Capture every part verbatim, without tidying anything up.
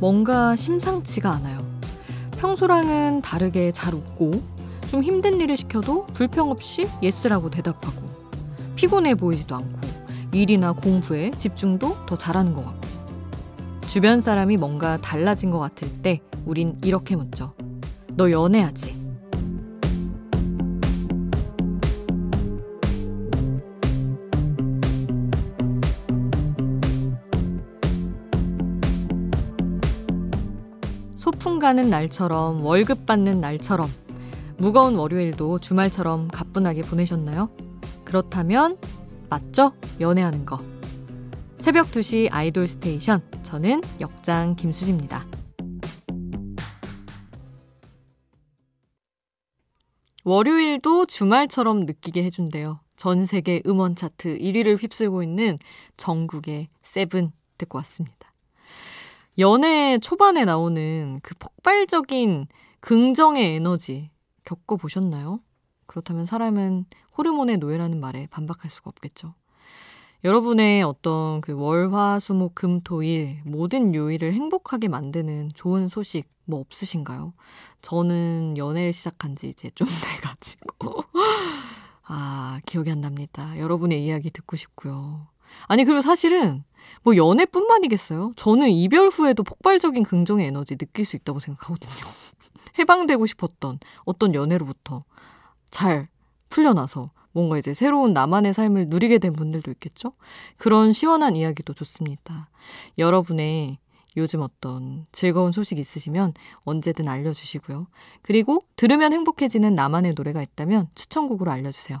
뭔가 심상치가 않아요. 평소랑은 다르게 잘 웃고 좀 힘든 일을 시켜도 불평 없이 예스라고 대답하고 피곤해 보이지도 않고 일이나 공부에 집중도 더 잘하는 것 같고 주변 사람이 뭔가 달라진 것 같을 때 우린 이렇게 묻죠. 너 연애하지? 소풍 가는 날처럼 월급 받는 날처럼 무거운 월요일도 주말처럼 가뿐하게 보내셨나요? 그렇다면 맞죠? 연애하는 거. 새벽 두 시 아이돌 스테이션, 저는 역장 김수지입니다. 월요일도 주말처럼 느끼게 해준대요. 전 세계 음원 차트 일 위를 휩쓸고 있는 정국의 세븐 듣고 왔습니다. 연애 초반에 나오는 그 폭발적인 긍정의 에너지 겪어보셨나요? 그렇다면 사람은 호르몬의 노예라는 말에 반박할 수가 없겠죠. 여러분의 어떤 그 월화수목금토일 모든 요일을 행복하게 만드는 좋은 소식 뭐 없으신가요? 저는 연애를 시작한 지 이제 좀 돼가지고 아 기억이 안 납니다. 여러분의 이야기 듣고 싶고요. 아니 그리고 사실은 뭐 연애뿐만이겠어요? 저는 이별 후에도 폭발적인 긍정의 에너지 느낄 수 있다고 생각하거든요. 해방되고 싶었던 어떤 연애로부터 잘 풀려나서 뭔가 이제 새로운 나만의 삶을 누리게 된 분들도 있겠죠? 그런 시원한 이야기도 좋습니다. 여러분의 요즘 어떤 즐거운 소식 있으시면 언제든 알려주시고요. 그리고 들으면 행복해지는 나만의 노래가 있다면 추천곡으로 알려주세요.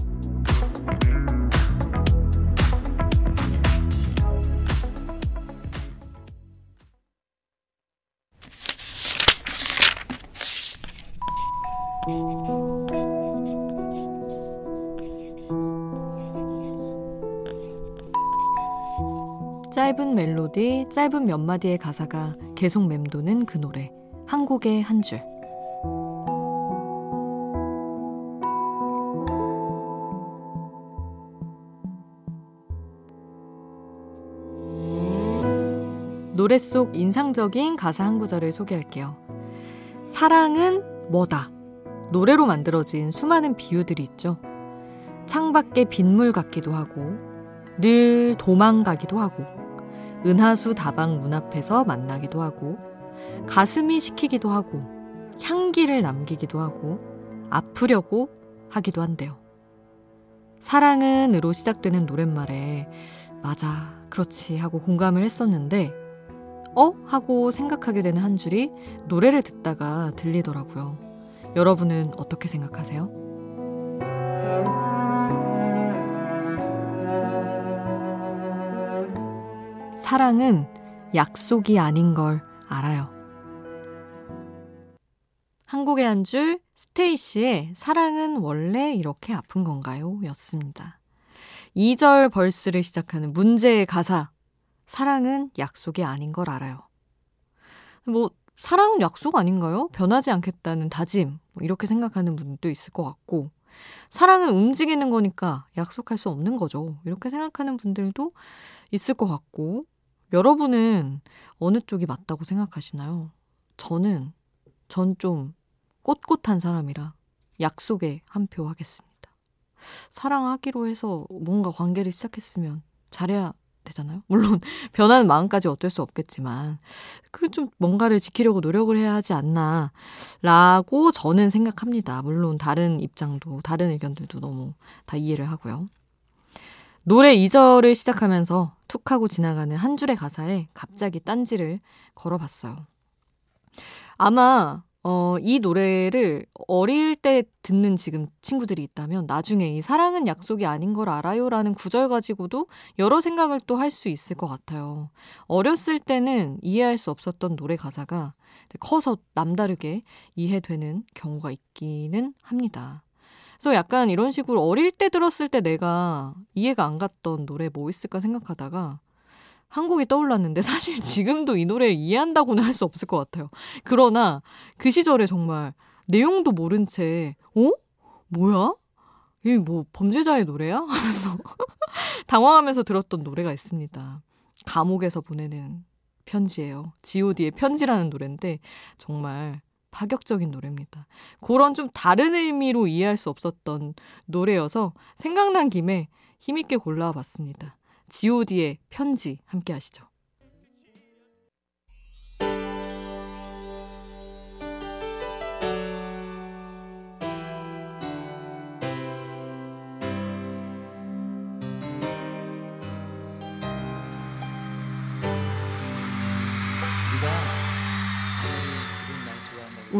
짧은 멜로디, 짧은 몇 마디의 가사가 계속 맴도는 그 노래, 한 곡의 한 줄. 노래 속 인상적인 가사 한 구절을 소개할게요. 사랑은 뭐다. 노래로 만들어진 수많은 비유들이 있죠. 창밖에 빗물 같기도 하고 늘 도망가기도 하고 은하수 다방 문 앞에서 만나기도 하고 가슴이 식히기도 하고 향기를 남기기도 하고 아프려고 하기도 한대요. 사랑은 으로 시작되는 노랫말에 맞아 그렇지 하고 공감을 했었는데 어? 하고 생각하게 되는 한 줄이 노래를 듣다가 들리더라고요. 여러분은 어떻게 생각하세요? 사랑은 약속이 아닌 걸 알아요. 한 곡의 한 줄, 스테이시의 사랑은 원래 이렇게 아픈 건가요? 였습니다. 이 절 벌스를 시작하는 문제의 가사, 사랑은 약속이 아닌 걸 알아요. 뭐 사랑은 약속 아닌가요? 변하지 않겠다는 다짐, 뭐 이렇게 생각하는 분도 있을 것 같고 사랑은 움직이는 거니까 약속할 수 없는 거죠. 이렇게 생각하는 분들도 있을 것 같고 여러분은 어느 쪽이 맞다고 생각하시나요? 저는 전 좀 꼿꼿한 사람이라 약속에 한 표 하겠습니다. 사랑하기로 해서 뭔가 관계를 시작했으면 잘해야 되잖아요. 물론 변하는 마음까지 어쩔 수 없겠지만 그래도 좀 뭔가를 지키려고 노력을 해야 하지 않나 라고 저는 생각합니다. 물론 다른 입장도 다른 의견들도 너무 다 이해를 하고요. 노래 이 절을 시작하면서 툭 하고 지나가는 한 줄의 가사에 갑자기 딴지를 걸어봤어요. 아마 어, 이 노래를 어릴 때 듣는 지금 친구들이 있다면 나중에 이 사랑은 약속이 아닌 걸 알아요라는 구절 가지고도 여러 생각을 또 할 수 있을 것 같아요. 어렸을 때는 이해할 수 없었던 노래 가사가 커서 남다르게 이해되는 경우가 있기는 합니다. 그래서 약간 이런 식으로 어릴 때 들었을 때 내가 이해가 안 갔던 노래 뭐 있을까 생각하다가 한 곡이 떠올랐는데 사실 지금도 이 노래를 이해한다고는 할 수 없을 것 같아요. 그러나 그 시절에 정말 내용도 모른 채 어? 뭐야? 이게 뭐 범죄자의 노래야? 하면서 당황하면서 들었던 노래가 있습니다. 감옥에서 보내는 편지예요. 지 오 디의 편지라는 노래인데 정말 파격적인 노래입니다. 그런 좀 다른 의미로 이해할 수 없었던 노래여서 생각난 김에 힘있게 골라봤습니다. 지 오 디의 편지 함께 하시죠.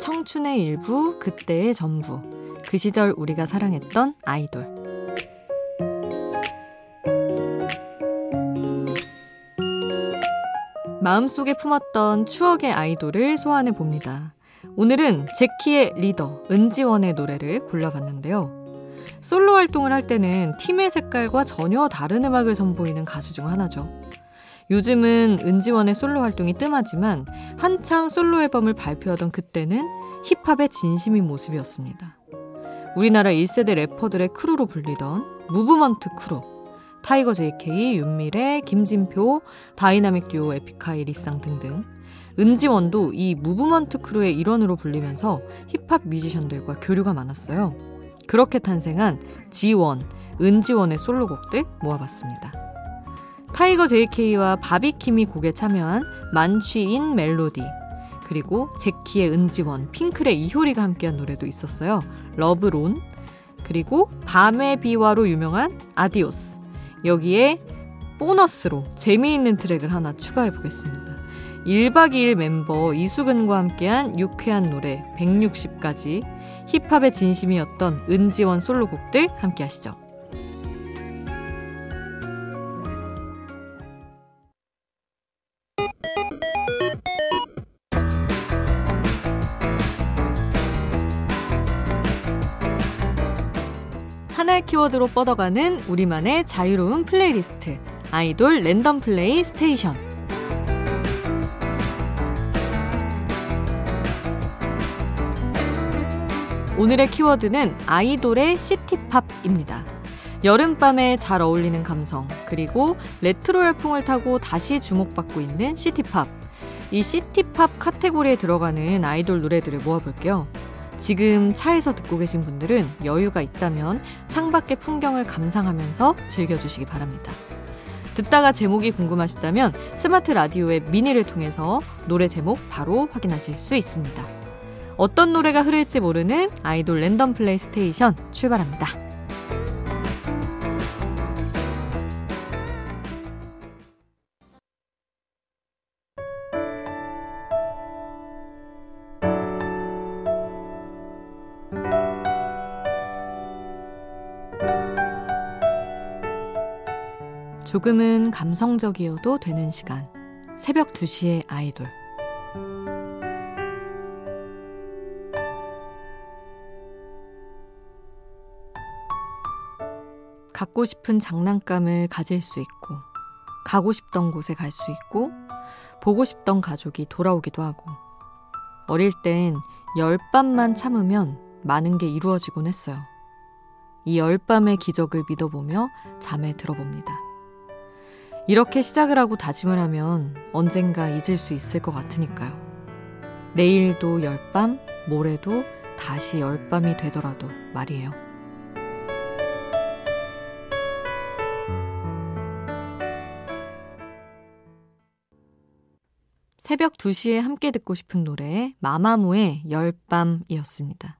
청춘의 일부, 그때의 전부. 그 시절 우리가 사랑했던 아이돌. 마음속에 품었던 추억의 아이돌을 소환해 봅니다. 오늘은 제키의 리더, 은지원의 노래를 골라봤는데요. 솔로 활동을 할 때는 팀의 색깔과 전혀 다른 음악을 선보이는 가수 중 하나죠. 요즘은 은지원의 솔로 활동이 뜸하지만 한창 솔로 앨범을 발표하던 그때는 힙합의 진심인 모습이었습니다. 우리나라 일 세대 래퍼들의 크루로 불리던 무브먼트 크루, 타이거 제이 케이, 윤미래, 김진표, 다이나믹 듀오, 에픽하이, 리쌍 등등. 은지원도 이 무브먼트 크루의 일원으로 불리면서 힙합 뮤지션들과 교류가 많았어요. 그렇게 탄생한 지원, 은지원의 솔로곡들 모아봤습니다. 타이거 제이 케이와 바비킴이 곡에 참여한 만취인 멜로디, 그리고 제키의 은지원, 핑클의 이효리가 함께한 노래도 있었어요. 러브론, 그리고 밤의 비와로 유명한 아디오스. 여기에 보너스로 재미있는 트랙을 하나 추가해보겠습니다. 일 박 이 일 멤버 이수근과 함께한 유쾌한 노래 백육십까지 힙합의 진심이었던 은지원 솔로곡들 함께하시죠. 하나의 키워드로 뻗어가는 우리만의 자유로운 플레이리스트 아이돌 랜덤 플레이 스테이션. 오늘의 키워드는 아이돌의 시티팝입니다. 여름밤에 잘 어울리는 감성, 그리고 레트로 열풍을 타고 다시 주목받고 있는 시티팝. 이 시티팝 카테고리에 들어가는 아이돌 노래들을 모아볼게요. 지금 차에서 듣고 계신 분들은 여유가 있다면 창밖의 풍경을 감상하면서 즐겨주시기 바랍니다. 듣다가 제목이 궁금하시다면 스마트 라디오의 미니를 통해서 노래 제목 바로 확인하실 수 있습니다. 어떤 노래가 흐를지 모르는 아이돌 랜덤 플레이 스테이션 출발합니다. 조금은 감성적이어도 되는 시간, 새벽 두 시의 아이돌. 갖고 싶은 장난감을 가질 수 있고, 가고 싶던 곳에 갈 수 있고, 보고 싶던 가족이 돌아오기도 하고. 어릴 땐 열 밤만 참으면 많은 게 이루어지곤 했어요. 이 열 밤의 기적을 믿어보며 잠에 들어봅니다. 이렇게 시작을 하고 다짐을 하면 언젠가 잊을 수 있을 것 같으니까요. 내일도 열밤, 모레도 다시 열밤이 되더라도 말이에요. 새벽 두 시에 함께 듣고 싶은 노래 마마무의 열밤이었습니다.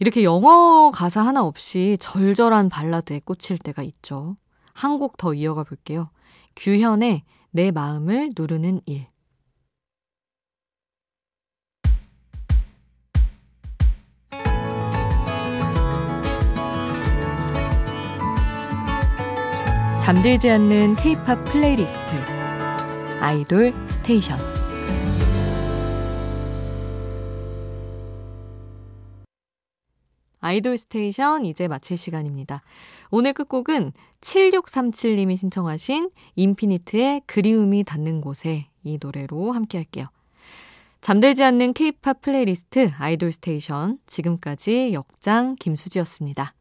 이렇게 영어 가사 하나 없이 절절한 발라드에 꽂힐 때가 있죠. 한 곡 더 이어가 볼게요. 규현의 내 마음을 누르는 일. 잠들지 않는 K-팝 플레이리스트 아이돌 스테이션. 아이돌 스테이션 이제 마칠 시간입니다. 오늘 끝곡은 칠육삼칠님이 신청하신 인피니트의 그리움이 닿는 곳에 이 노래로 함께 할게요. 잠들지 않는 K-팝 플레이리스트 아이돌 스테이션, 지금까지 역장 김수지였습니다.